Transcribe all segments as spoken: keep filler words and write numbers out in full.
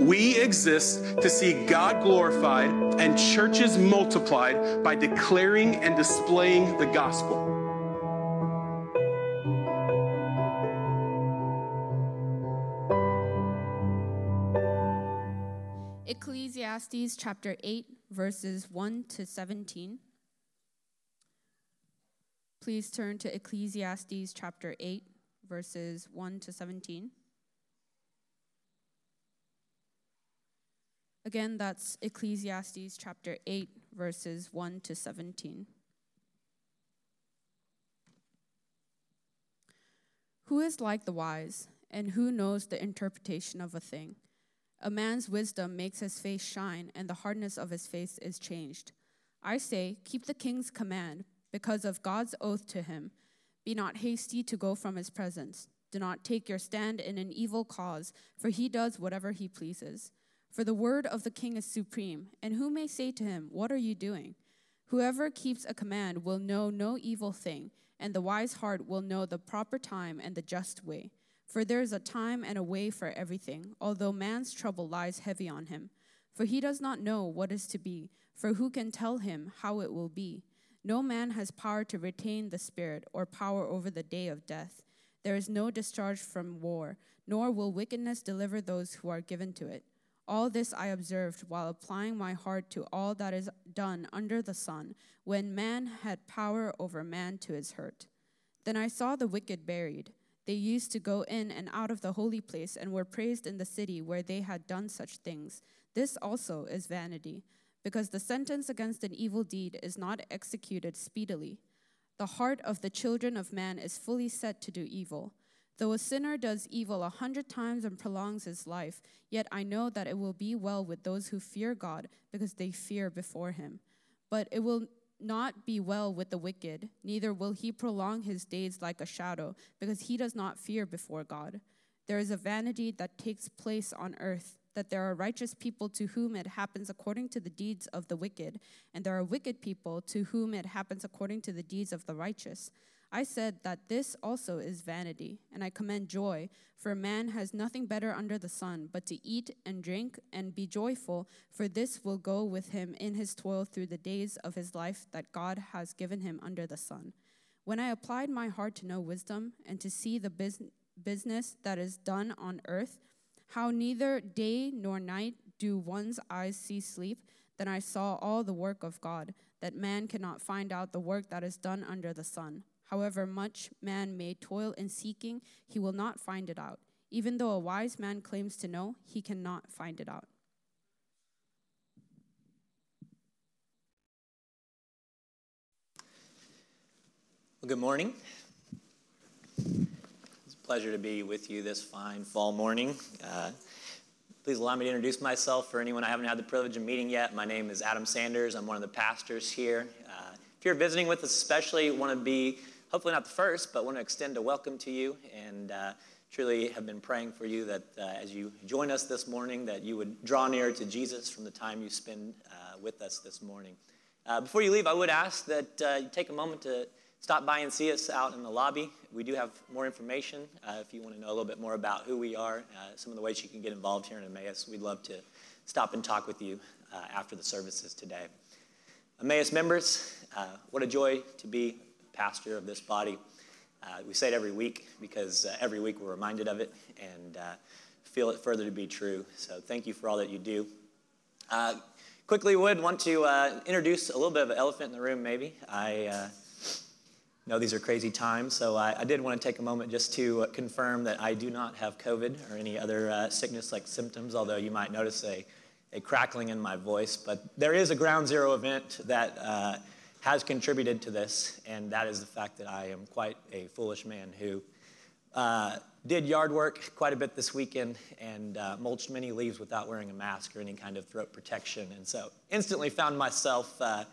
We exist to see God glorified and churches multiplied by declaring and displaying the gospel. Ecclesiastes chapter eight, verses one to seventeen. Please turn to Ecclesiastes chapter eight, verses one to seventeen. Again, that's Ecclesiastes chapter eight, verses one to seventeen. Who is like the wise, and who knows the interpretation of a thing? A man's wisdom makes his face shine, and the hardness of his face is changed. I say, keep the king's command, because of God's oath to him. Be not hasty to go from his presence. Do not take your stand in an evil cause, for he does whatever he pleases. For the word of the king is supreme, and who may say to him, what are you doing? Whoever keeps a command will know no evil thing, and the wise heart will know the proper time and the just way. For there is a time and a way for everything, although man's trouble lies heavy on him. For he does not know what is to be, for who can tell him how it will be? No man has power to retain the spirit, or power over the day of death. There is no discharge from war, nor will wickedness deliver those who are given to it. All this I observed while applying my heart to all that is done under the sun, when man had power over man to his hurt. Then I saw the wicked buried. They used to go in and out of the holy place and were praised in the city where they had done such things. This also is vanity, because the sentence against an evil deed is not executed speedily. The heart of the children of man is fully set to do evil. Though a sinner does evil a hundred times and prolongs his life, yet I know that it will be well with those who fear God, because they fear before him. But it will not be well with the wicked, neither will he prolong his days like a shadow, because he does not fear before God. There is a vanity that takes place on earth, that there are righteous people to whom it happens according to the deeds of the wicked, and there are wicked people to whom it happens according to the deeds of the righteous. I said that this also is vanity, and I commend joy, for man has nothing better under the sun but to eat and drink and be joyful, for this will go with him in his toil through the days of his life that God has given him under the sun. When I applied my heart to know wisdom and to see the bus- business that is done on earth, how neither day nor night do one's eyes see sleep, then I saw all the work of God, that man cannot find out the work that is done under the sun. However much man may toil in seeking, he will not find it out. Even though a wise man claims to know, he cannot find it out. Well, good morning. It's a pleasure to be with you this fine fall morning. Uh, please allow me to introduce myself for anyone I haven't had the privilege of meeting yet. My name is Adam Sanders. I'm one of the pastors here. Uh, if you're visiting with us, especially want to be hopefully not the first, but want to extend a welcome to you, and uh, truly have been praying for you that uh, as you join us this morning, that you would draw near to Jesus from the time you spend uh, with us this morning. Uh, before you leave, I would ask that uh, you take a moment to stop by and see us out in the lobby. We do have more information uh, if you want to know a little bit more about who we are, uh, some of the ways you can get involved here in Emmaus. We'd love to stop and talk with you uh, after the services today. Emmaus members, uh, what a joy to be pastor of this body. Uh, we say it every week because uh, every week we're reminded of it and uh, feel it further to be true. So thank you for all that you do. Uh, quickly would want to uh, introduce a little bit of an elephant in the room maybe. I uh, know these are crazy times, so I, I did want to take a moment just to confirm that I do not have COVID or any other uh, sickness-like symptoms, although you might notice a, a crackling in my voice. But there is a ground zero event that uh, has contributed to this, and that is the fact that I am quite a foolish man who uh, did yard work quite a bit this weekend and uh, mulched many leaves without wearing a mask or any kind of throat protection, and so instantly found myself uh,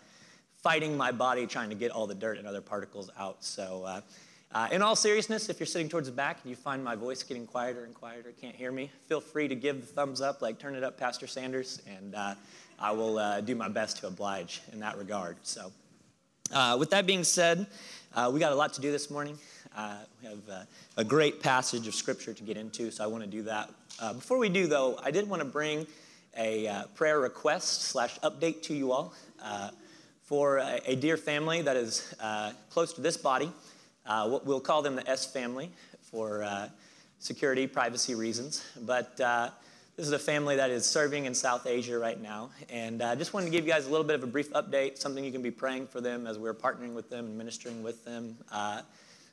fighting my body, trying to get all the dirt and other particles out. So uh, uh, in all seriousness, if you're sitting towards the back and you find my voice getting quieter and quieter, can't hear me, feel free to give the thumbs up, like turn it up, Pastor Sanders, and uh, I will uh, do my best to oblige in that regard. So. Uh, with that being said, uh, we got a lot to do this morning. Uh, we have uh, a great passage of Scripture to get into, so I want to do that. Uh, before we do, though, I did want to bring a uh, prayer request slash update to you all uh, for a, a dear family that is uh, close to this body. Uh, we'll call them the S family for uh, security, privacy reasons. But uh, this is a family that is serving in South Asia right now. And I uh, just wanted to give you guys a little bit of a brief update, something you can be praying for them as we're partnering with them and ministering with them. Uh,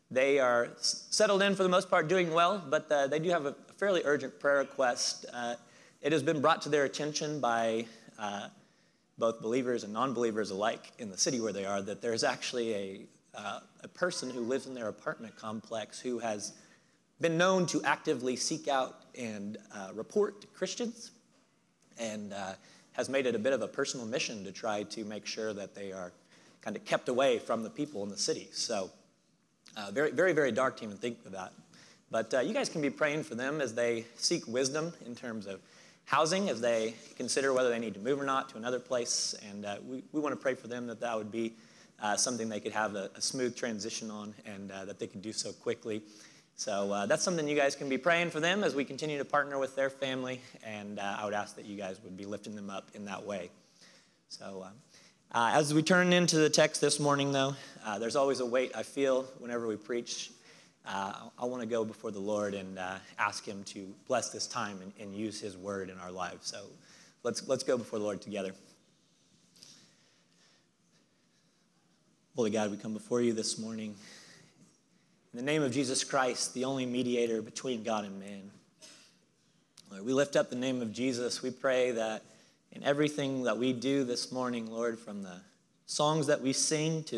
They are settled in for the most part, doing well, but uh, they do have a fairly urgent prayer request. Uh, it has been brought to their attention by uh, both believers and non-believers alike in the city where they are that there's actually a uh, a person who lives in their apartment complex who has been known to actively seek out and uh, report Christians and uh, has made it a bit of a personal mission to try to make sure that they are kind of kept away from the people in the city. So. Uh, very, very, very dark to even think of that. But uh, you guys can be praying for them as they seek wisdom in terms of housing, as they consider whether they need to move or not to another place. And uh, we, we want to pray for them that that would be uh, something they could have a, a smooth transition on and uh, that they could do so quickly. So uh, that's something you guys can be praying for them as we continue to partner with their family. And uh, I would ask that you guys would be lifting them up in that way. So... Uh, Uh, as we turn into the text this morning, though, uh, there's always a weight I feel whenever we preach. Uh, I want to go before the Lord and uh, ask him to bless this time and, and use his word in our lives. So let's let's go before the Lord together. Holy God, we come before you this morning. In the name of Jesus Christ, the only mediator between God and man. Lord, we lift up the name of Jesus. We pray that in everything that we do this morning, Lord, from the songs that we sing to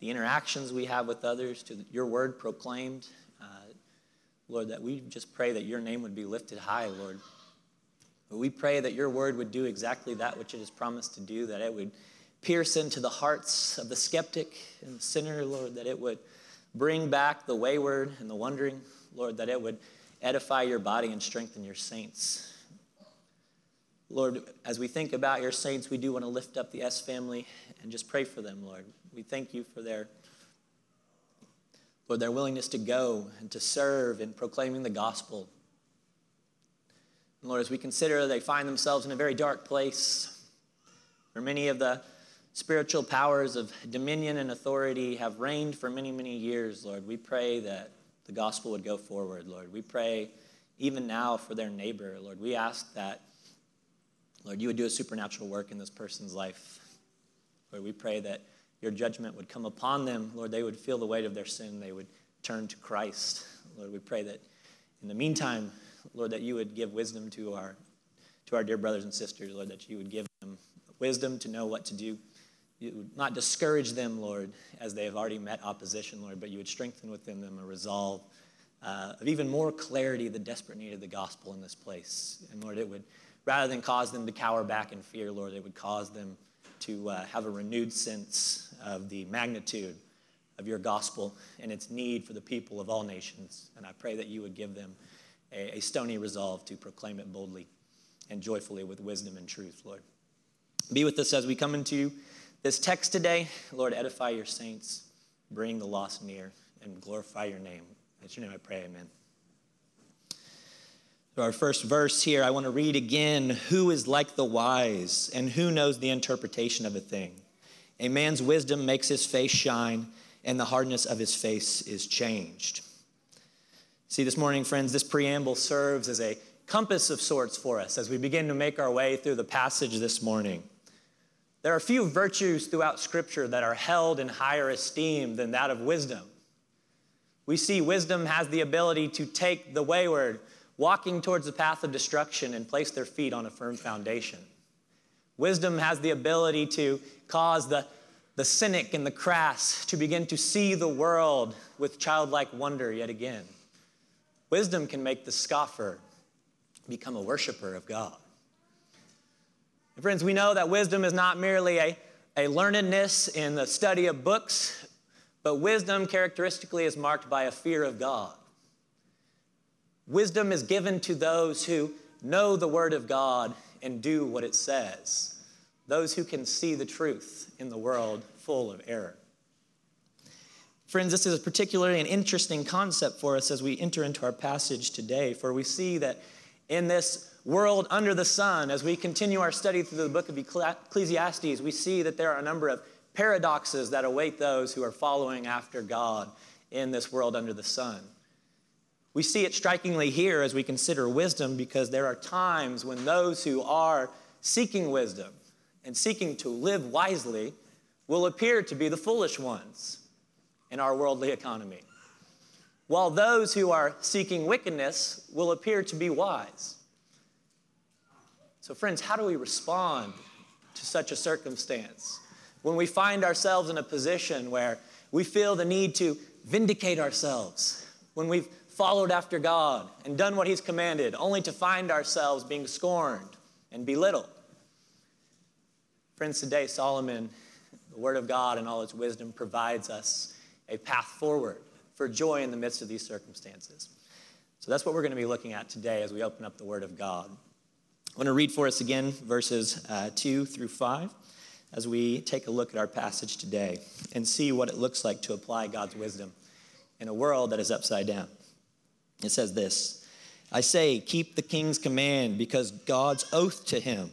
the interactions we have with others to your word proclaimed, uh, Lord, that we just pray that your name would be lifted high, Lord. But we pray that your word would do exactly that which it has promised to do, that it would pierce into the hearts of the skeptic and the sinner, Lord, that it would bring back the wayward and the wondering, Lord, that it would edify your body and strengthen your saints. Lord, as we think about your saints, we do want to lift up the S family and just pray for them, Lord. We thank you for their, Lord, their willingness to go and to serve in proclaiming the gospel. And Lord, as we consider they find themselves in a very dark place, where many of the spiritual powers of dominion and authority have reigned for many, many years, Lord, we pray that the gospel would go forward, Lord. We pray even now for their neighbor, Lord. We ask that, Lord, you would do a supernatural work in this person's life. Lord, we pray that your judgment would come upon them. Lord, they would feel the weight of their sin. They would turn to Christ. Lord, we pray that in the meantime, Lord, that you would give wisdom to our to our dear brothers and sisters, Lord, that you would give them wisdom to know what to do. You would not discourage them, Lord, as they have already met opposition, Lord, but you would strengthen within them a resolve uh, of even more clarity, the desperate need of the gospel in this place. And Lord, it would, rather than cause them to cower back in fear, Lord, it would cause them to uh, have a renewed sense of the magnitude of your gospel and its need for the people of all nations. And I pray that you would give them a, a stony resolve to proclaim it boldly and joyfully with wisdom and truth, Lord. Be with us as we come into this text today. Lord, edify your saints, bring the lost near, and glorify your name. In your name I pray, amen. Our first verse here, I want to read again, who is like the wise and who knows the interpretation of a thing? A man's wisdom makes his face shine and the hardness of his face is changed. See, this morning, friends, this preamble serves as a compass of sorts for us as we begin to make our way through the passage this morning. There are few virtues throughout Scripture that are held in higher esteem than that of wisdom. We see wisdom has the ability to take the wayward, walking towards the path of destruction and place their feet on a firm foundation. Wisdom has the ability to cause the, the cynic and the crass to begin to see the world with childlike wonder yet again. Wisdom can make the scoffer become a worshiper of God. And friends, we know that wisdom is not merely a, a learnedness in the study of books, but wisdom characteristically is marked by a fear of God. Wisdom is given to those who know the word of God and do what it says. Those who can see the truth in the world full of error. Friends, this is particularly an interesting concept for us as we enter into our passage today, for we see that in this world under the sun, as we continue our study through the book of Ecclesiastes, we see that there are a number of paradoxes that await those who are following after God in this world under the sun. We see it strikingly here as we consider wisdom, because there are times when those who are seeking wisdom and seeking to live wisely will appear to be the foolish ones in our worldly economy, while those who are seeking wickedness will appear to be wise. So friends, how do we respond to such a circumstance when we find ourselves in a position where we feel the need to vindicate ourselves, when we've followed after God and done what he's commanded, only to find ourselves being scorned and belittled? Friends, today Solomon, the Word of God and all its wisdom, provides us a path forward for joy in the midst of these circumstances. So that's what we're going to be looking at today as we open up the Word of God. I want to read for us again verses uh, two through five as we take a look at our passage today and see what it looks like to apply God's wisdom in a world that is upside down. It says this: I say, keep the king's command, because God's oath to him.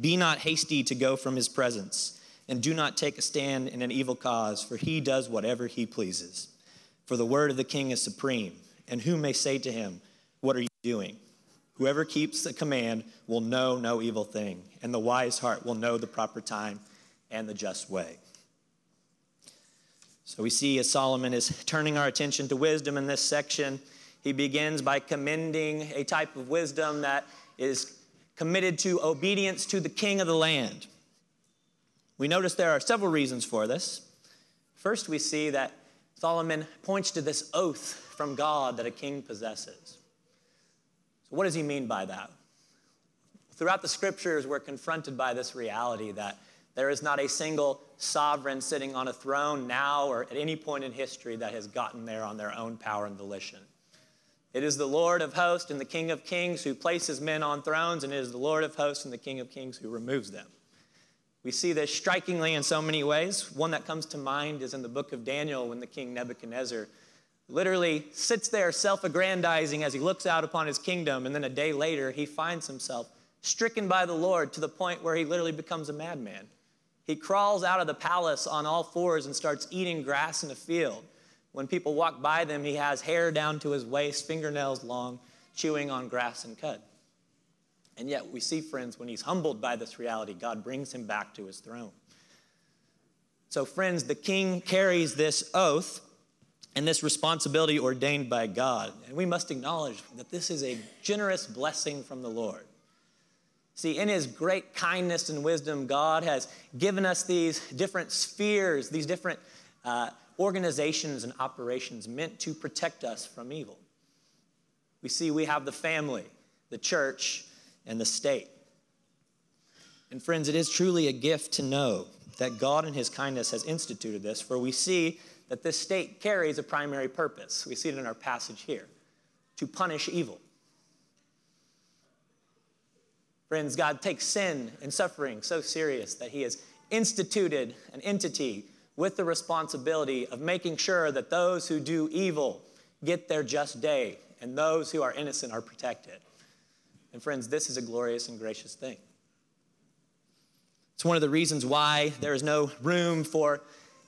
Be not hasty to go from his presence, and do not take a stand in an evil cause, for he does whatever he pleases. For the word of the king is supreme, and who may say to him, what are you doing? Whoever keeps the command will know no evil thing, and the wise heart will know the proper time and the just way. So we see, as Solomon is turning our attention to wisdom in this section, he begins by commending a type of wisdom that is committed to obedience to the king of the land. We notice there are several reasons for this. First, we see that Solomon points to this oath from God that a king possesses. What does he mean by that? Throughout the scriptures, we're confronted by this reality that there is not a single sovereign sitting on a throne now or at any point in history that has gotten there on their own power and volition. It is the Lord of hosts and the King of kings who places men on thrones, and it is the Lord of hosts and the King of kings who removes them. We see this strikingly in so many ways. One that comes to mind is in the book of Daniel, when the king Nebuchadnezzar literally sits there self-aggrandizing as he looks out upon his kingdom, and then a day later he finds himself stricken by the Lord to the point where he literally becomes a madman. He crawls out of the palace on all fours and starts eating grass in a field. When people walk by them, he has hair down to his waist, fingernails long, chewing on grass and cud. And yet we see, friends, when he's humbled by this reality, God brings him back to his throne. So friends, the king carries this oath and this responsibility ordained by God. And we must acknowledge that this is a generous blessing from the Lord. See, in his great kindness and wisdom, God has given us these different spheres, these different uh, organizations and operations meant to protect us from evil. We see we have the family, the church, and the state. And friends, it is truly a gift to know that God in his kindness has instituted this, for we see that this state carries a primary purpose. We see it in our passage here: to punish evil. Friends, God takes sin and suffering so serious that he has instituted an entity with the responsibility of making sure that those who do evil get their just day, and those who are innocent are protected. And friends, this is a glorious and gracious thing. It's one of the reasons why there is no room for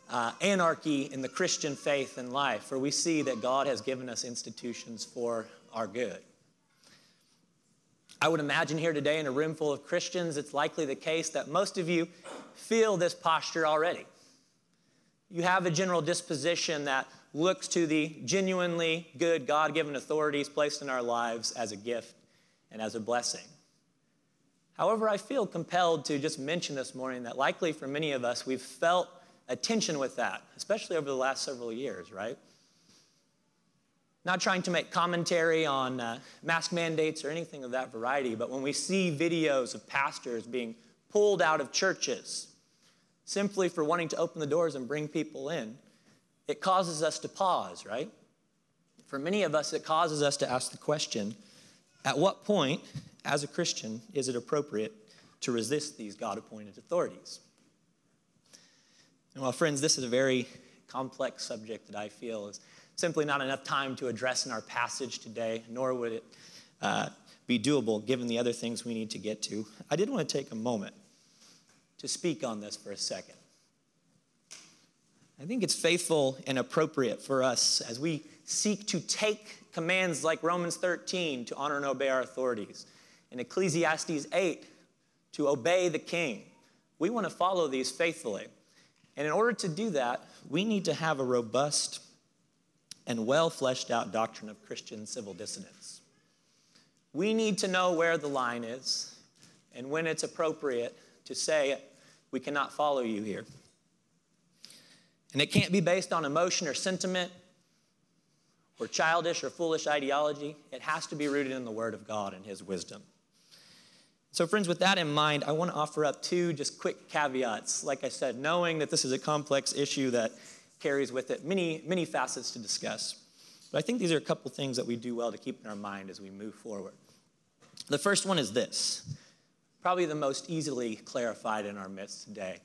Uh, anarchy in the Christian faith and life, for we see that God has given us institutions for our good. I would imagine here today in a room full of Christians, it's likely the case that most of you feel this posture already. You have a general disposition that looks to the genuinely good God-given authorities placed in our lives as a gift and as a blessing. However, I feel compelled to just mention this morning that likely for many of us, we've felt a tension with that, especially over the last several years, right? Not trying to make commentary on uh, mask mandates or anything of that variety, but when we see videos of pastors being pulled out of churches simply for wanting to open the doors and bring people in, it causes us to pause, right? For many of us, it causes us to ask the question, at what point, as a Christian, is it appropriate to resist these God-appointed authorities? And well, friends, this is a very complex subject that I feel is simply not enough time to address in our passage today, nor would it uh, be doable given the other things we need to get to. I did want to take a moment to speak on this for a second. I think it's faithful and appropriate for us as we seek to take commands like Romans thirteen to honor and obey our authorities, and Ecclesiastes eight to obey the king. We want to follow these faithfully. And in order to do that, we need to have a robust and well-fleshed-out doctrine of Christian civil dissidence. We need to know where the line is and when it's appropriate to say, we cannot follow you here. And it can't be based on emotion or sentiment or childish or foolish ideology. It has to be rooted in the Word of God and His wisdom. So friends, with that in mind, I want to offer up two just quick caveats. Like I said, knowing that this is a complex issue that carries with it many, many facets to discuss. But I think these are a couple things that we do well to keep in our mind as we move forward. The first one is this, probably the most easily clarified in our midst today.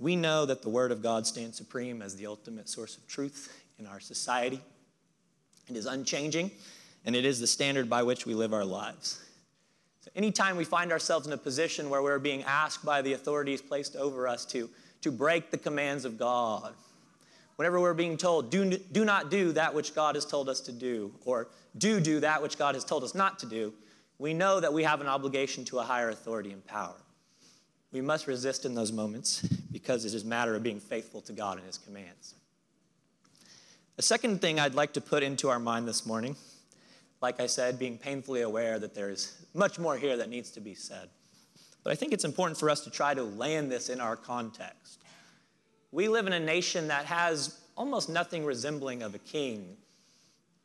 We know that the Word of God stands supreme as the ultimate source of truth in our society. It is unchanging, and it is the standard by which we live our lives. So anytime we find ourselves in a position where we're being asked by the authorities placed over us to, to break the commands of God, whenever we're being told, do, do not do that which God has told us to do, or do do that which God has told us not to do, we know that we have an obligation to a higher authority and power. We must resist in those moments because it is a matter of being faithful to God and His commands. The second thing I'd like to put into our mind this morning, like I said, being painfully aware that there is much more here that needs to be said. But I think it's important for us to try to land this in our context. We live in a nation that has almost nothing resembling of a king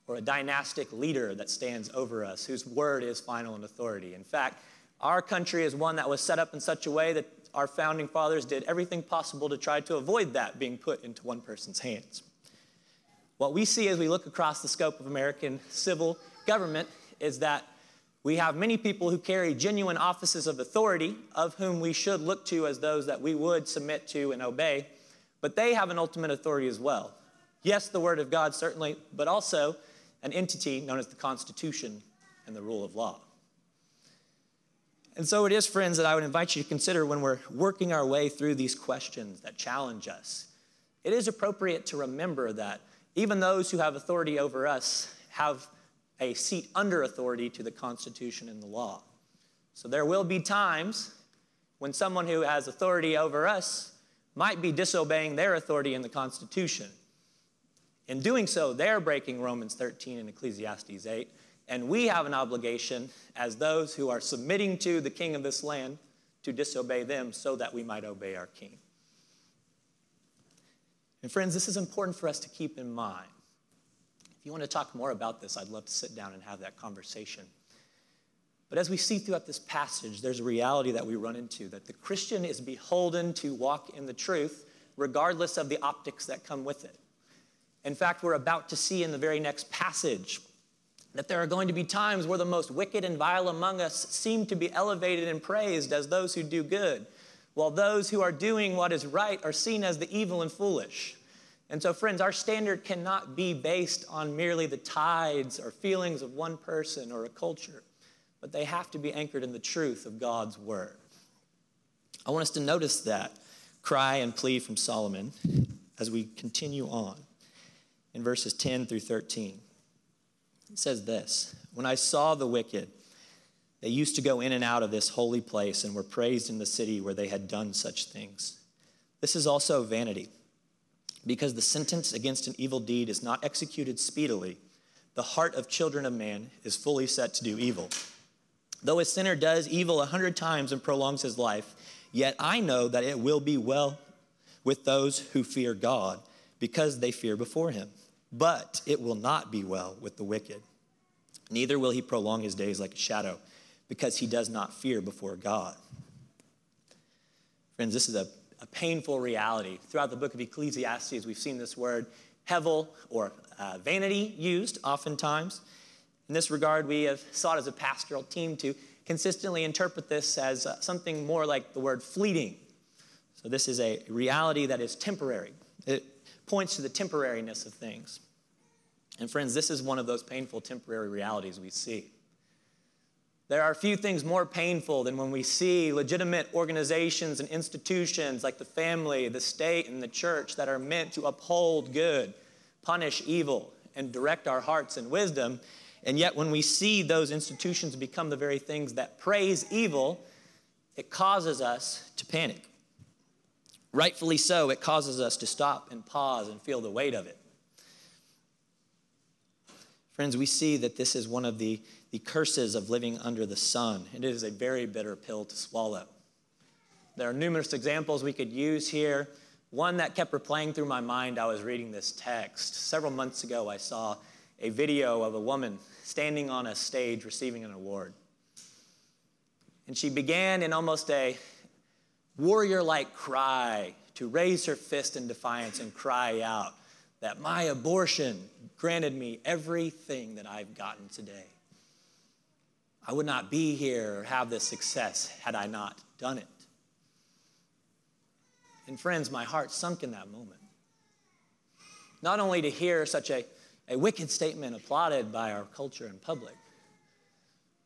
or a dynastic leader that stands over us, whose word is final and authority. In fact, our country is one that was set up in such a way that our founding fathers did everything possible to try to avoid that being put into one person's hands. What we see as we look across the scope of American civil government is that we have many people who carry genuine offices of authority, of whom we should look to as those that we would submit to and obey, but they have an ultimate authority as well. Yes, the Word of God certainly, but also an entity known as the Constitution and the rule of law. And so it is, friends, that I would invite you to consider when we're working our way through these questions that challenge us. It is appropriate to remember that even those who have authority over us have a seat under authority to the Constitution and the law. So there will be times when someone who has authority over us might be disobeying their authority in the Constitution. In doing so, they're breaking Romans thirteen and Ecclesiastes eight. And we have an obligation as those who are submitting to the king of this land to disobey them so that we might obey our king. And friends, this is important for us to keep in mind. If you want to talk more about this, I'd love to sit down and have that conversation. But as we see throughout this passage, there's a reality that we run into, that the Christian is beholden to walk in the truth regardless of the optics that come with it. In fact, we're about to see in the very next passage that there are going to be times where the most wicked and vile among us seem to be elevated and praised as those who do good, while those who are doing what is right are seen as the evil and foolish. And so, friends, our standard cannot be based on merely the tides or feelings of one person or a culture, but they have to be anchored in the truth of God's word. I want us to notice that cry and plea from Solomon as we continue on in verses ten through thirteen. It says this, when I saw the wicked, they used to go in and out of this holy place and were praised in the city where they had done such things. This is also vanity, because the sentence against an evil deed is not executed speedily. The heart of children of man is fully set to do evil. Though a sinner does evil a hundred times and prolongs his life, yet I know that it will be well with those who fear God, because they fear before him. But it will not be well with the wicked. Neither will he prolong his days like a shadow, because he does not fear before God. Friends, this is a, a painful reality. Throughout the book of Ecclesiastes, we've seen this word hevel, or uh, vanity, used oftentimes. In this regard, we have sought as a pastoral team to consistently interpret this as uh, something more like the word fleeting. So this is a reality that is temporary. It points to the temporariness of things. And friends, this is one of those painful temporary realities we see. There are few things more painful than when we see legitimate organizations and institutions like the family, the state, and the church that are meant to uphold good, punish evil, and direct our hearts in wisdom. And yet when we see those institutions become the very things that praise evil, it causes us to panic. Rightfully so, it causes us to stop and pause and feel the weight of it. Friends, we see that this is one of the, the curses of living under the sun. It is a very bitter pill to swallow. There are numerous examples we could use here. One that kept replaying through my mind, I was reading this text. Several months ago, I saw a video of a woman standing on a stage receiving an award. And she began in almost a warrior-like cry to raise her fist in defiance and cry out, that my abortion granted me everything that I've gotten today. I would not be here or have this success had I not done it. And friends, my heart sunk in that moment. Not only to hear such a, a wicked statement applauded by our culture and public,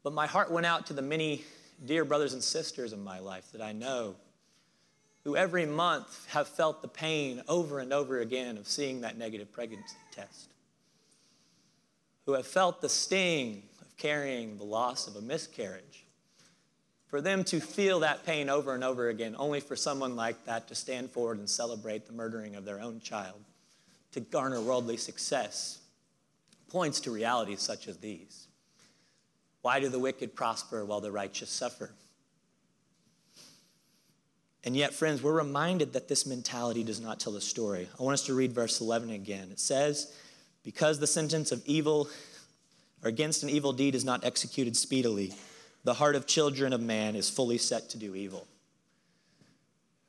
but my heart went out to the many dear brothers and sisters in my life that I know who every month have felt the pain over and over again of seeing that negative pregnancy test, who have felt the sting of carrying the loss of a miscarriage, for them to feel that pain over and over again, only for someone like that to stand forward and celebrate the murdering of their own child, to garner worldly success, points to realities such as these. Why do the wicked prosper while the righteous suffer? And yet, friends, we're reminded that this mentality does not tell the story. I want us to read verse eleven again. It says, because the sentence of evil or against an evil deed is not executed speedily, the heart of children of man is fully set to do evil.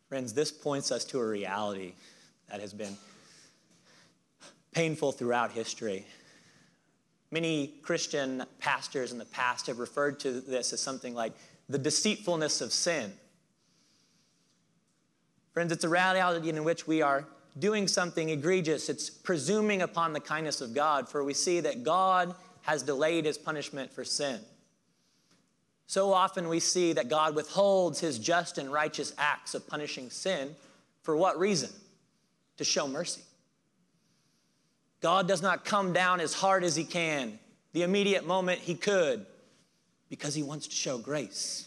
Friends, this points us to a reality that has been painful throughout history. Many Christian pastors in the past have referred to this as something like the deceitfulness of sin. Friends, it's a reality in which we are doing something egregious. It's presuming upon the kindness of God, for we see that God has delayed his punishment for sin. So often we see that God withholds his just and righteous acts of punishing sin. For what reason? To show mercy. God does not come down as hard as he can, the immediate moment he could, because he wants to show grace.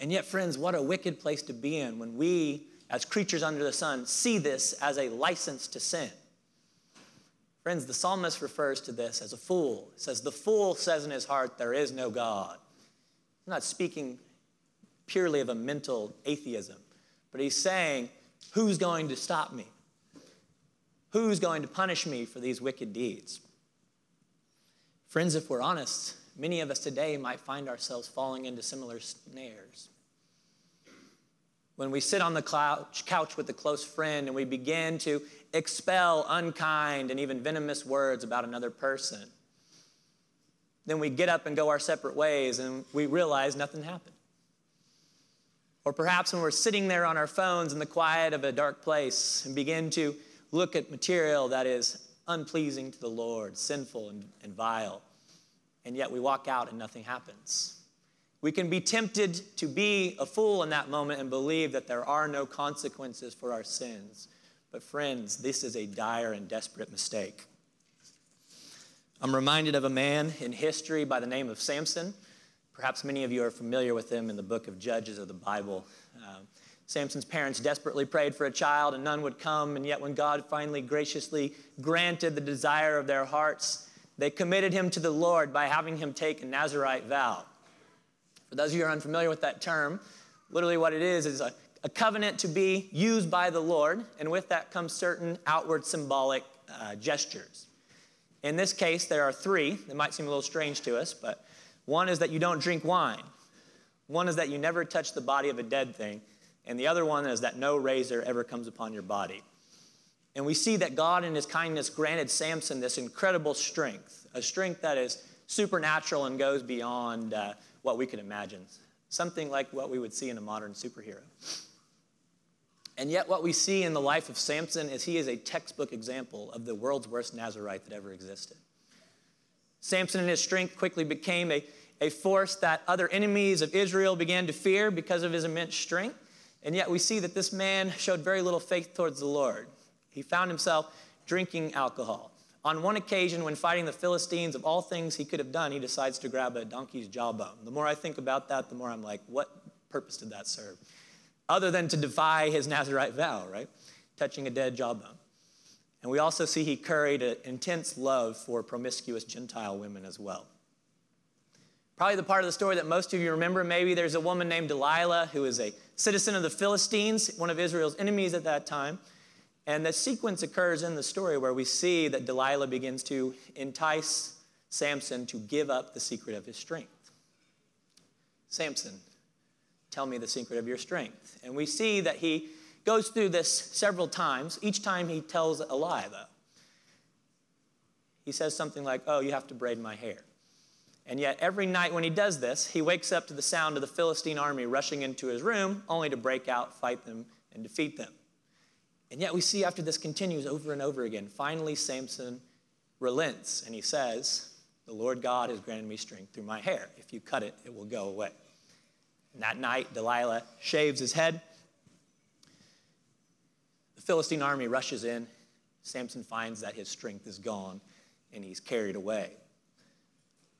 And yet, friends, what a wicked place to be in when we, as creatures under the sun, see this as a license to sin. Friends, the psalmist refers to this as a fool. It says, the fool says in his heart, there is no God. He's not speaking purely of a mental atheism, but he's saying, who's going to stop me? Who's going to punish me for these wicked deeds? Friends, if we're honest, many of us today might find ourselves falling into similar snares. When we sit on the couch with a close friend and we begin to expel unkind and even venomous words about another person, then we get up and go our separate ways and we realize nothing happened. Or perhaps when we're sitting there on our phones in the quiet of a dark place and begin to look at material that is unpleasing to the Lord, sinful and, and vile. And yet we walk out and nothing happens. We can be tempted to be a fool in that moment and believe that there are no consequences for our sins. But friends, this is a dire and desperate mistake. I'm reminded of a man in history by the name of Samson. Perhaps many of you are familiar with him in the book of Judges of the Bible. Um, Samson's parents desperately prayed for a child and none would come. And yet when God finally graciously granted the desire of their hearts, they committed him to the Lord by having him take a Nazirite vow. For those of you who are unfamiliar with that term, literally what it is is a, a covenant to be used by the Lord, and with that comes certain outward symbolic uh, gestures. In this case, there are three that might seem a little strange to us, but one is that you don't drink wine, one is that you never touch the body of a dead thing, and the other one is that no razor ever comes upon your body. And we see that God in his kindness granted Samson this incredible strength, a strength that is supernatural and goes beyond uh, what we could imagine, something like what we would see in a modern superhero. And yet what we see in the life of Samson is he is a textbook example of the world's worst Nazirite that ever existed. Samson in his strength quickly became a, a force that other enemies of Israel began to fear because of his immense strength. And yet we see that this man showed very little faith towards the Lord. He found himself drinking alcohol. On one occasion, when fighting the Philistines, of all things he could have done, he decides to grab a donkey's jawbone. The more I think about that, the more I'm like, what purpose did that serve? Other than to defy his Nazirite vow, right? Touching a dead jawbone. And we also see he carried an intense love for promiscuous Gentile women as well. Probably the part of the story that most of you remember, maybe there's a woman named Delilah who is a citizen of the Philistines, one of Israel's enemies at that time. And the sequence occurs in the story where we see that Delilah begins to entice Samson to give up the secret of his strength. Samson, tell me the secret of your strength. And we see that he goes through this several times. Each time he tells a lie, though. He says something like, oh, you have to braid my hair. And yet every night when he does this, he wakes up to the sound of the Philistine army rushing into his room, only to break out, fight them, and defeat them. And yet we see after this continues over and over again, finally Samson relents, and he says, the Lord God has granted me strength through my hair. If you cut it, it will go away. And that night, Delilah shaves his head. The Philistine army rushes in. Samson finds that his strength is gone, and he's carried away.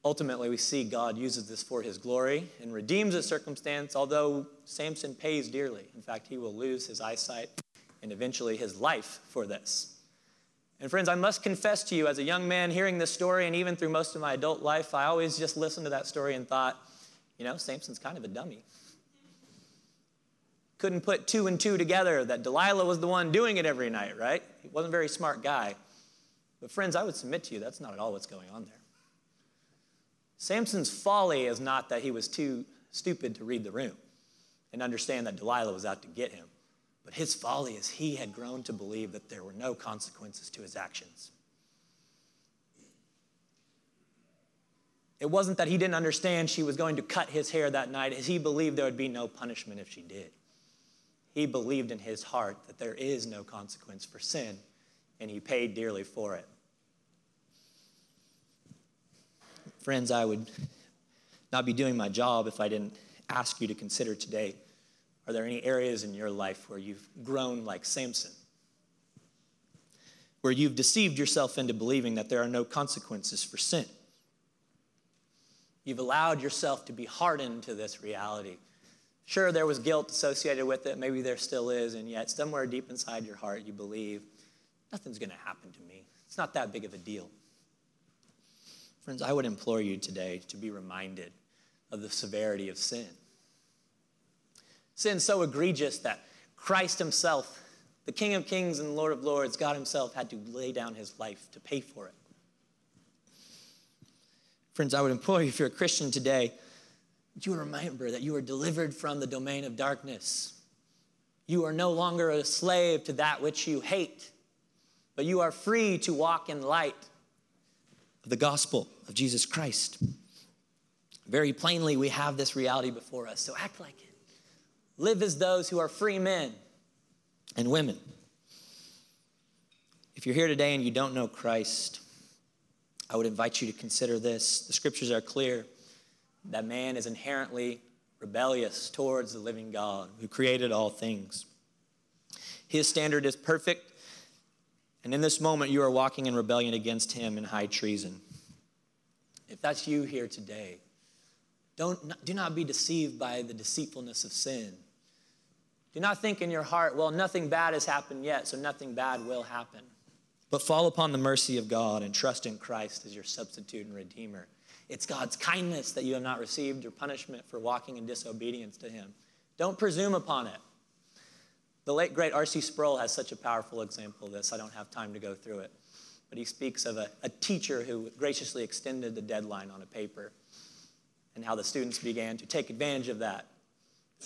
Ultimately, we see God uses this for his glory and redeems the circumstance, although Samson pays dearly. In fact, he will lose his eyesight and eventually his life for this. And friends, I must confess to you, as a young man hearing this story, and even through most of my adult life, I always just listened to that story and thought, you know, Samson's kind of a dummy. Couldn't put two and two together that Delilah was the one doing it every night, right? He wasn't a very smart guy. But friends, I would submit to you, that's not at all what's going on there. Samson's folly is not that he was too stupid to read the room and understand that Delilah was out to get him. But his folly is he had grown to believe that there were no consequences to his actions. It wasn't that he didn't understand she was going to cut his hair that night, as he believed there would be no punishment if she did. He believed in his heart that there is no consequence for sin, and he paid dearly for it. Friends, I would not be doing my job if I didn't ask you to consider today, are there any areas in your life where you've grown like Samson? Where you've deceived yourself into believing that there are no consequences for sin? You've allowed yourself to be hardened to this reality. Sure, there was guilt associated with it. Maybe there still is. And yet, somewhere deep inside your heart, you believe, nothing's going to happen to me. It's not that big of a deal. Friends, I would implore you today to be reminded of the severity of sin. Sin so egregious that Christ himself, the King of Kings and Lord of Lords, God himself, had to lay down his life to pay for it. Friends, I would implore you, if you're a Christian today, you remember that you are delivered from the domain of darkness. You are no longer a slave to that which you hate, but you are free to walk in light of the gospel of Jesus Christ. Very plainly, we have this reality before us, so act like it. Live as those who are free men and women. If you're here today and you don't know Christ, I would invite you to consider this. The scriptures are clear that man is inherently rebellious towards the living God who created all things. His standard is perfect, and in this moment you are walking in rebellion against him in high treason. If that's you here today, don't, do not be deceived by the deceitfulness of sin. Do not think in your heart, well, nothing bad has happened yet, so nothing bad will happen. But fall upon the mercy of God and trust in Christ as your substitute and redeemer. It's God's kindness that you have not received your punishment for walking in disobedience to him. Don't presume upon it. The late, great R C Sproul has such a powerful example of this. I don't have time to go through it. But he speaks of a, a teacher who graciously extended the deadline on a paper and how the students began to take advantage of that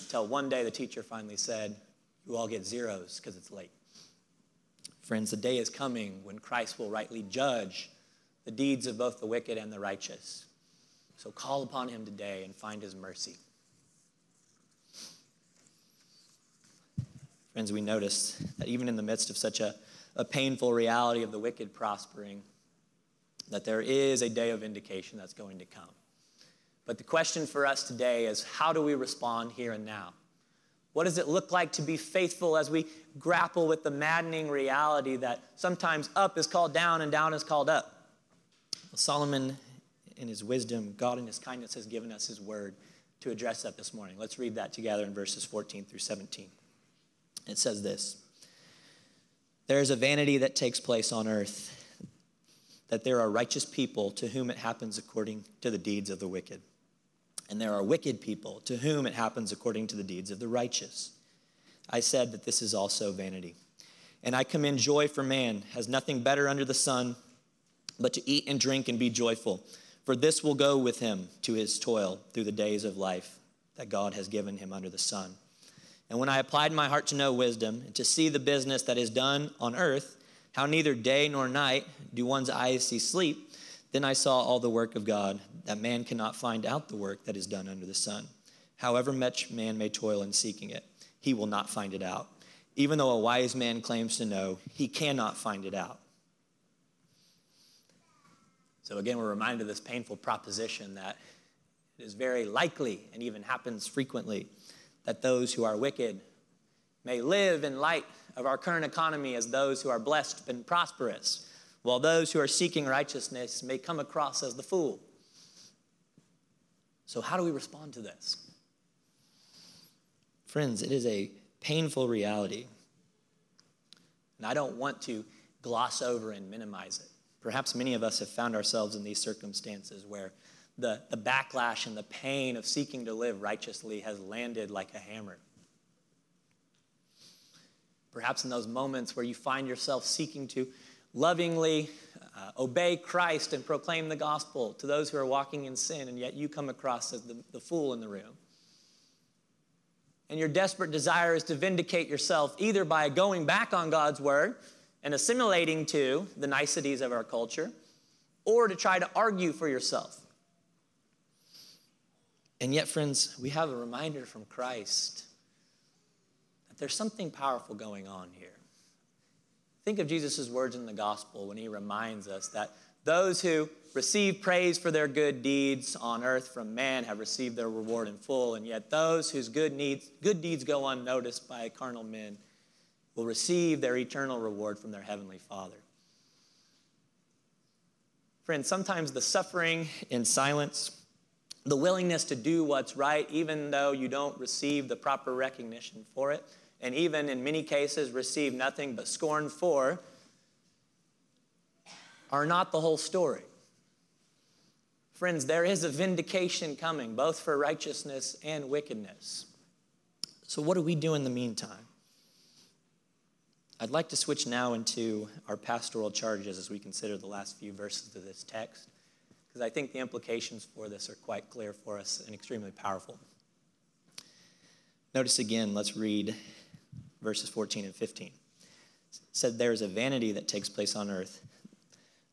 until one day the teacher finally said, you all get zeros because it's late. Friends, the day is coming when Christ will rightly judge the deeds of both the wicked and the righteous. So call upon him today and find his mercy. Friends, we noticed that even in the midst of such a, a painful reality of the wicked prospering, that there is a day of vindication that's going to come. But the question for us today is, how do we respond here and now? What does it look like to be faithful as we grapple with the maddening reality that sometimes up is called down and down is called up? Well, Solomon, in his wisdom, God in his kindness has given us his word to address that this morning. Let's read that together in verses fourteen through seventeen. It says this: "There is a vanity that takes place on earth, that there are righteous people to whom it happens according to the deeds of the wicked. And there are wicked people to whom it happens according to the deeds of the righteous. I said that this is also vanity. And I commend joy for man, has nothing better under the sun, but to eat and drink and be joyful. For this will go with him to his toil through the days of life that God has given him under the sun. And when I applied my heart to know wisdom and to see the business that is done on earth, how neither day nor night do one's eyes see sleep, then I saw all the work of God, that man cannot find out the work that is done under the sun. However much man may toil in seeking it, he will not find it out. Even though a wise man claims to know, he cannot find it out." So again, we're reminded of this painful proposition that it is very likely, and even happens frequently, that those who are wicked may live in light of our current economy as those who are blessed and prosperous, while those who are seeking righteousness may come across as the fool. So how do we respond to this? Friends, it is a painful reality, and I don't want to gloss over and minimize it. Perhaps many of us have found ourselves in these circumstances where the, the backlash and the pain of seeking to live righteously has landed like a hammer. Perhaps in those moments where you find yourself seeking to lovingly uh, obey Christ and proclaim the gospel to those who are walking in sin, and yet you come across as the, the fool in the room. And your desperate desire is to vindicate yourself either by going back on God's word and assimilating to the niceties of our culture, or to try to argue for yourself. And yet, friends, we have a reminder from Christ that there's something powerful going on here. Think of Jesus' words in the gospel when he reminds us that those who receive praise for their good deeds on earth from man have received their reward in full, and yet those whose good, needs, good deeds go unnoticed by carnal men will receive their eternal reward from their heavenly Father. Friends, sometimes the suffering in silence, the willingness to do what's right even though you don't receive the proper recognition for it, and even in many cases receive nothing but scorn for, are not the whole story. Friends, there is a vindication coming, both for righteousness and wickedness. So what do we do in the meantime? I'd like to switch now into our pastoral charges as we consider the last few verses of this text, because I think the implications for this are quite clear for us and extremely powerful. Notice again, let's read verses fourteen and fifteen. It said, "There is a vanity that takes place on earth.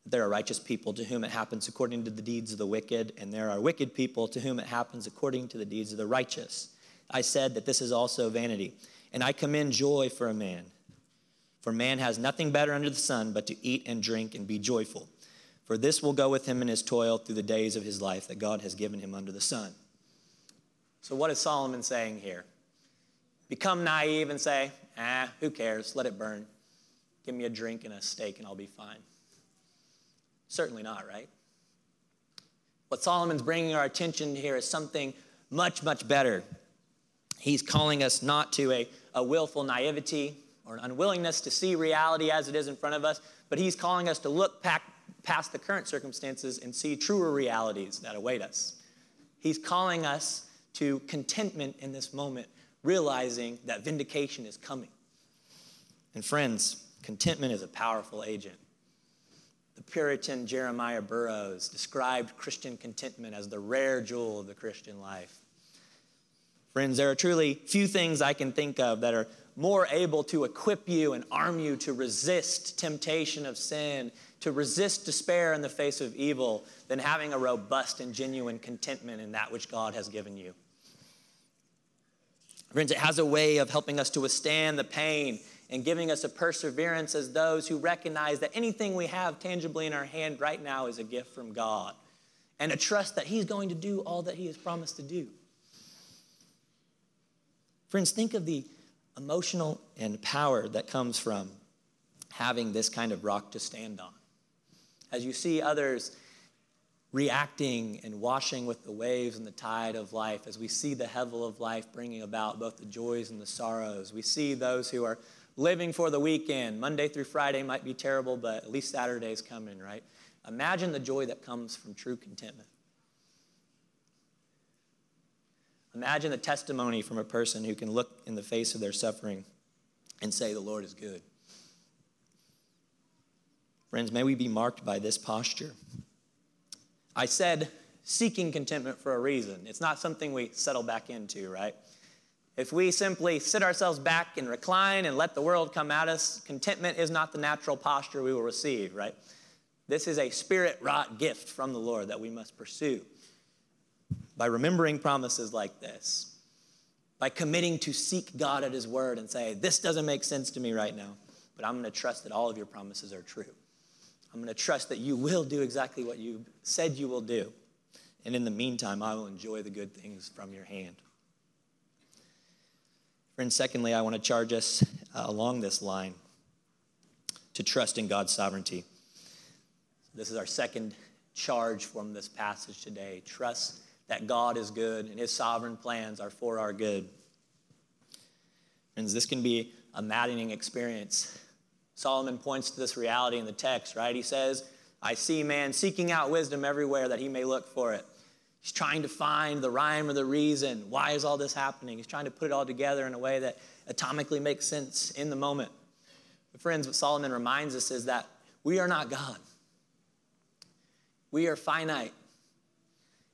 There are righteous people to whom it happens according to the deeds of the wicked, and there are wicked people to whom it happens according to the deeds of the righteous. I said that this is also vanity, and I commend joy for a man. For man has nothing better under the sun but to eat and drink and be joyful. For this will go with him in his toil through the days of his life that God has given him under the sun." So what is Solomon saying here? Become naive and say, ah, who cares? Let it burn. Give me a drink and a steak and I'll be fine. Certainly not, right? What Solomon's bringing our attention here is something much, much better. He's calling us not to a, a willful naivety or an unwillingness to see reality as it is in front of us, but he's calling us to look pack, past the current circumstances and see truer realities that await us. He's calling us to contentment in this moment, realizing that vindication is coming. And friends, contentment is a powerful agent. The Puritan Jeremiah Burroughs described Christian contentment as the rare jewel of the Christian life. Friends, there are truly few things I can think of that are more able to equip you and arm you to resist temptation of sin, to resist despair in the face of evil, than having a robust and genuine contentment in that which God has given you. Friends, it has a way of helping us to withstand the pain and giving us a perseverance as those who recognize that anything we have tangibly in our hand right now is a gift from God, and a trust that he's going to do all that he has promised to do. Friends, think of the emotional and power that comes from having this kind of rock to stand on. As you see others reacting and washing with the waves and the tide of life, as we see the hevel of life bringing about both the joys and the sorrows, we see those who are living for the weekend. Monday through Friday might be terrible, but at least Saturday's coming, right? Imagine the joy that comes from true contentment. Imagine the testimony from a person who can look in the face of their suffering and say, the Lord is good. Friends, may we be marked by this posture. I said seeking contentment for a reason. It's not something we settle back into, right? If we simply sit ourselves back and recline and let the world come at us, contentment is not the natural posture we will receive, right? This is a spirit-wrought gift from the Lord that we must pursue by remembering promises like this, by committing to seek God at his word and say, this doesn't make sense to me right now, but I'm going to trust that all of your promises are true. I'm going to trust that you will do exactly what you said you will do. And in the meantime, I will enjoy the good things from your hand. Friends, secondly, I want to charge us uh, along this line to trust in God's sovereignty. This is our second charge from this passage today. Trust that God is good and his sovereign plans are for our good. Friends, this can be a maddening experience. Solomon points to this reality in the text, right? He says, I see man seeking out wisdom everywhere that he may look for it. He's trying to find the rhyme or the reason. Why is all this happening? He's trying to put it all together in a way that atomically makes sense in the moment. But friends, what Solomon reminds us is that we are not God. We are finite.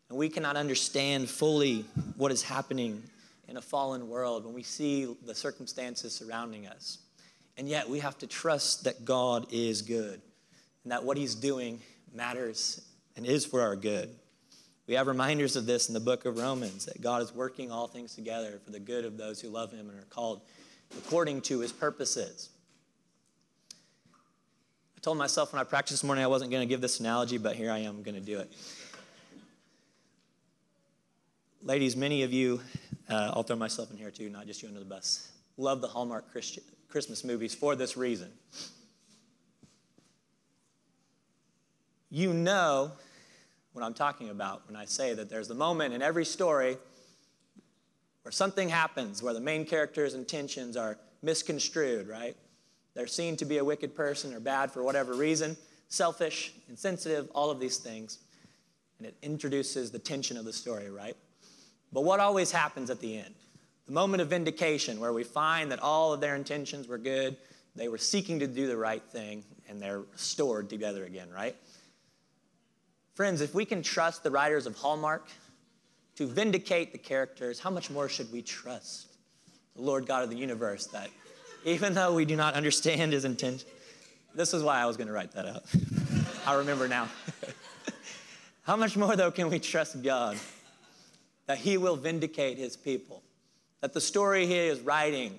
And we cannot understand fully what is happening in a fallen world when we see the circumstances surrounding us. And yet we have to trust that God is good and that what he's doing matters and is for our good. We have reminders of this in the book of Romans, that God is working all things together for the good of those who love him and are called according to his purposes. I told myself when I practiced this morning I wasn't going to give this analogy, but here I am going to do it. Ladies, many of you, uh, I'll throw myself in here too, not just you under the bus, love the Hallmark Christian Christmas movies for this reason. You know what I'm talking about when I say that there's the moment in every story where something happens, where the main character's intentions are misconstrued, right? They're seen to be a wicked person or bad for whatever reason, selfish, insensitive, all of these things. And it introduces the tension of the story, right? But what always happens at the end? The moment of vindication, where we find that all of their intentions were good, they were seeking to do the right thing, and they're restored together again, right? Friends, if we can trust the writers of Hallmark to vindicate the characters, how much more should we trust the Lord God of the universe that even though we do not understand his intention, this is why I was going to write that out. I remember now. How much more, though, can we trust God that he will vindicate his people? That the story he is writing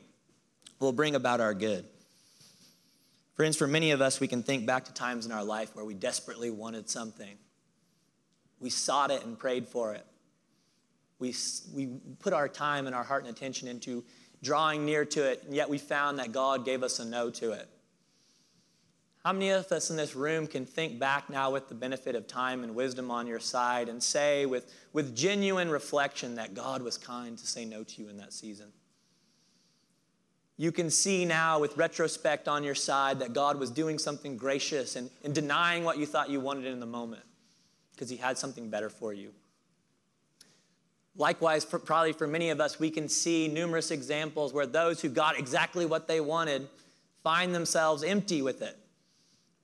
will bring about our good. Friends, for many of us, we can think back to times in our life where we desperately wanted something. We sought it and prayed for it. We, we put our time and our heart and attention into drawing near to it, and yet we found that God gave us a no to it. How many of us in this room can think back now with the benefit of time and wisdom on your side and say with, with genuine reflection that God was kind to say no to you in that season? You can see now with retrospect on your side that God was doing something gracious and, and denying what you thought you wanted in the moment because he had something better for you. Likewise, for, probably for many of us, we can see numerous examples where those who got exactly what they wanted find themselves empty with it.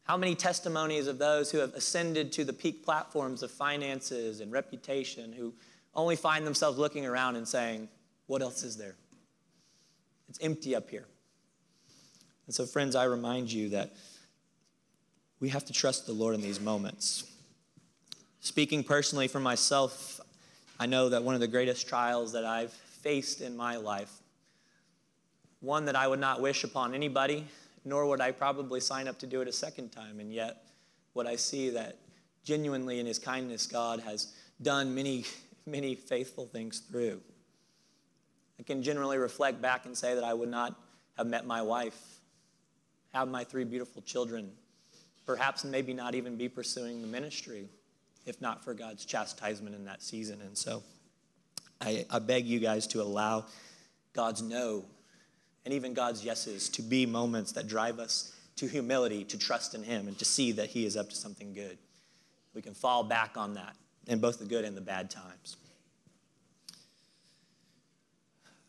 How many testimonies of those who have ascended to the peak platforms of finances and reputation who only find themselves looking around and saying, what else is there? It's empty up here. And so, friends, I remind you that we have to trust the Lord in these moments. Speaking personally for myself, I know that one of the greatest trials that I've faced in my life one that I would not wish upon anybody, nor would I probably sign up to do it a second time. And yet, what I see that genuinely in his kindness, God has done many, many faithful things through. I can generally reflect back and say that I would not have met my wife, have my three beautiful children, perhaps maybe not even be pursuing the ministry, if not for God's chastisement in that season. And so I, I beg you guys to allow God's no and even God's yeses to be moments that drive us to humility, to trust in him, and to see that he is up to something good. We can fall back on that in both the good and the bad times.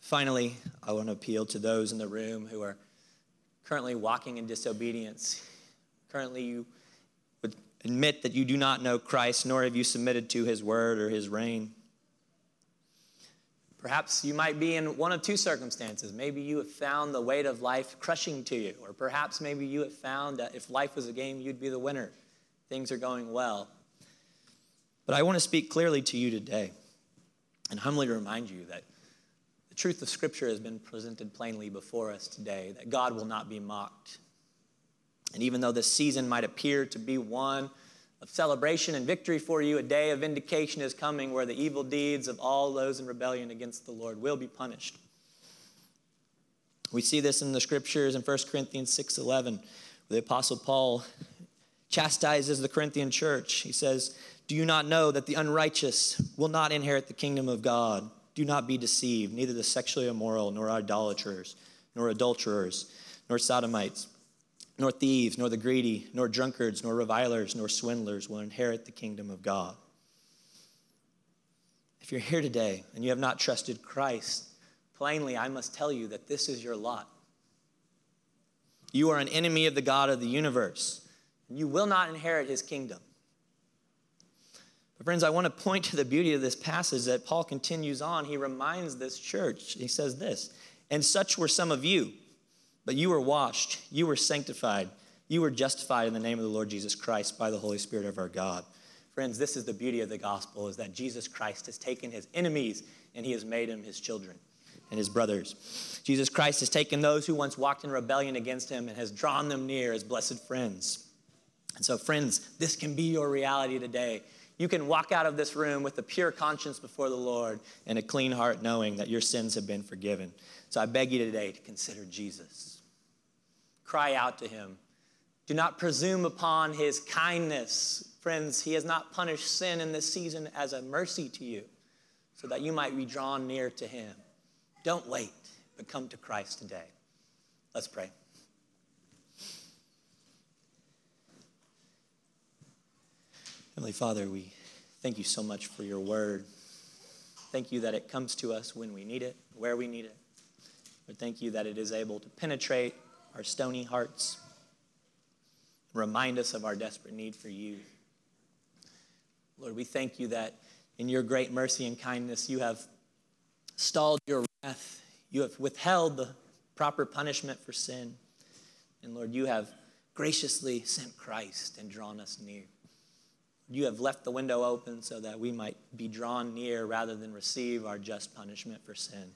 Finally, I want to appeal to those in the room who are currently walking in disobedience. Currently, you would admit that you do not know Christ, nor have you submitted to his word or his reign. Perhaps you might be in one of two circumstances. Maybe you have found the weight of life crushing to you, or perhaps maybe you have found that if life was a game, you'd be the winner. Things are going well. But I want to speak clearly to you today and humbly remind you that the truth of Scripture has been presented plainly before us today, that God will not be mocked. And even though this season might appear to be one of celebration and victory for you, a day of vindication is coming where the evil deeds of all those in rebellion against the Lord will be punished. We see this in the Scriptures in First Corinthians six eleven, where the Apostle Paul chastises the Corinthian church. He says, "Do you not know that the unrighteous will not inherit the kingdom of God? Do not be deceived, neither the sexually immoral, nor idolaters, nor adulterers, nor sodomites, nor thieves, nor the greedy, nor drunkards, nor revilers, nor swindlers will inherit the kingdom of God." If you're here today and you have not trusted Christ, plainly I must tell you that this is your lot. You are an enemy of the God of the universe. You will not inherit his kingdom. But friends, I want to point to the beauty of this passage that Paul continues on. He reminds this church, he says this, "And such were some of you, but you were washed, you were sanctified, you were justified in the name of the Lord Jesus Christ by the Holy Spirit of our God." Friends, this is the beauty of the gospel, is that Jesus Christ has taken his enemies and he has made them his children and his brothers. Jesus Christ has taken those who once walked in rebellion against him and has drawn them near as blessed friends. And so, friends, this can be your reality today. You can walk out of this room with a pure conscience before the Lord and a clean heart knowing that your sins have been forgiven. So I beg you today to consider Jesus. Cry out to him. Do not presume upon his kindness. Friends, he has not punished sin in this season as a mercy to you so that you might be drawn near to him. Don't wait, but come to Christ today. Let's pray. Heavenly Father, we thank you so much for your word. Thank you that it comes to us when we need it, where we need it. But thank you that it is able to penetrate our stony hearts, remind us of our desperate need for you. Lord, we thank you that in your great mercy and kindness, you have stalled your wrath. You have withheld the proper punishment for sin. And Lord, you have graciously sent Christ and drawn us near. You have left the window open so that we might be drawn near rather than receive our just punishment for sin.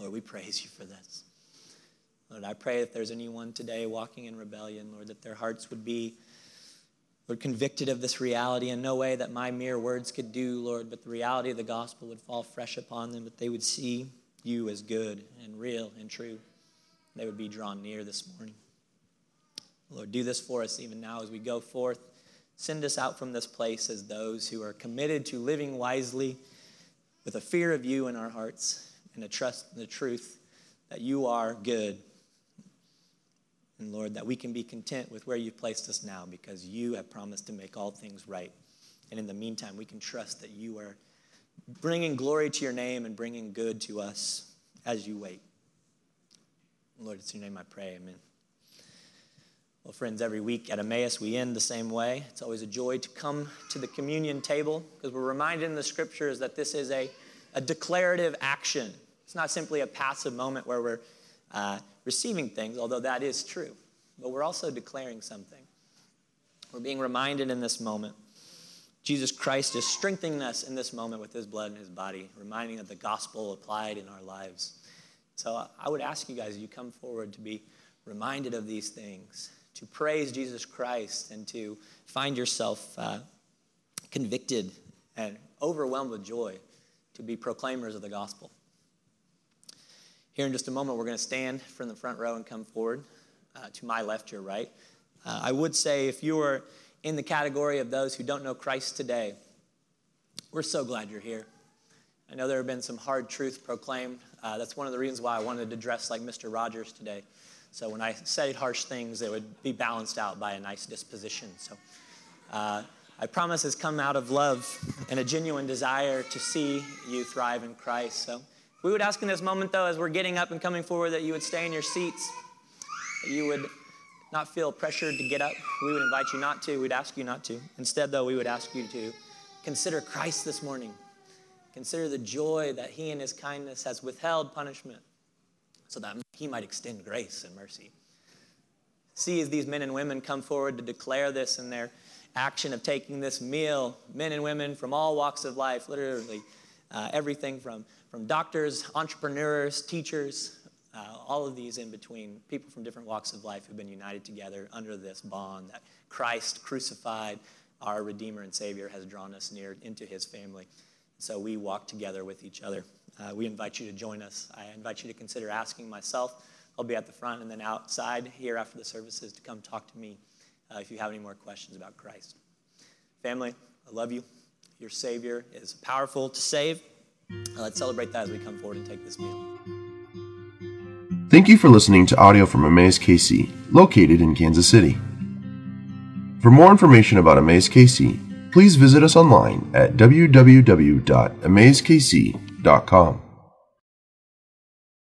Lord, we praise you for this. Lord, I pray if there's anyone today walking in rebellion, Lord, that their hearts would be, Lord, convicted of this reality in no way that my mere words could do, Lord, but the reality of the gospel would fall fresh upon them, that they would see you as good and real and true. They would be drawn near this morning. Lord, do this for us even now as we go forth. Send us out from this place as those who are committed to living wisely with a fear of you in our hearts and a trust in the truth that you are good. And Lord, that we can be content with where you've placed us now because you have promised to make all things right. And in the meantime, we can trust that you are bringing glory to your name and bringing good to us as you wait. Lord, it's in your name I pray. Amen. Well, friends, every week at Emmaus, we end the same way. It's always a joy to come to the communion table because we're reminded in the Scriptures that this is a, a declarative action. It's not simply a passive moment where we're uh, receiving things, although that is true. But we're also declaring something. We're being reminded in this moment. Jesus Christ is strengthening us in this moment with his blood and his body, reminding of the gospel applied in our lives. So I would ask you guys, you come forward to be reminded of these things, to praise Jesus Christ, and to find yourself uh, convicted and overwhelmed with joy to be proclaimers of the gospel. Here in just a moment, we're going to stand from the front row and come forward uh, to my left, your right. Uh, I would say if you are in the category of those who don't know Christ today, we're so glad you're here. I know there have been some hard truths proclaimed. Uh, that's one of the reasons why I wanted to dress like Mister Rogers today. So when I said harsh things, it would be balanced out by a nice disposition. So uh, I promise it's come out of love and a genuine desire to see you thrive in Christ. So we would ask in this moment, though, as we're getting up and coming forward, that you would stay in your seats, that you would not feel pressured to get up. We would invite you not to. We'd ask you not to. Instead, though, we would ask you to consider Christ this morning. Consider the joy that he in his kindness has withheld punishment so that he might extend grace and mercy. See, as these men and women come forward to declare this in their action of taking this meal, men and women from all walks of life, literally uh, everything from From doctors, entrepreneurs, teachers, uh, all of these in between, people from different walks of life who've been united together under this bond that Christ crucified, our Redeemer and Savior, has drawn us near into his family. So we walk together with each other. Uh, we invite you to join us. I invite you to consider asking myself. I'll be at the front and then outside here after the services to come talk to me uh, if you have any more questions about Christ. Family, I love you. Your Savior is powerful to save. Let's celebrate that as we come forward and take this meal. Thank you for listening to audio from Emmaus K C, located in Kansas City. For more information about Emmaus K C, please visit us online at w w w dot emmaus k c dot com.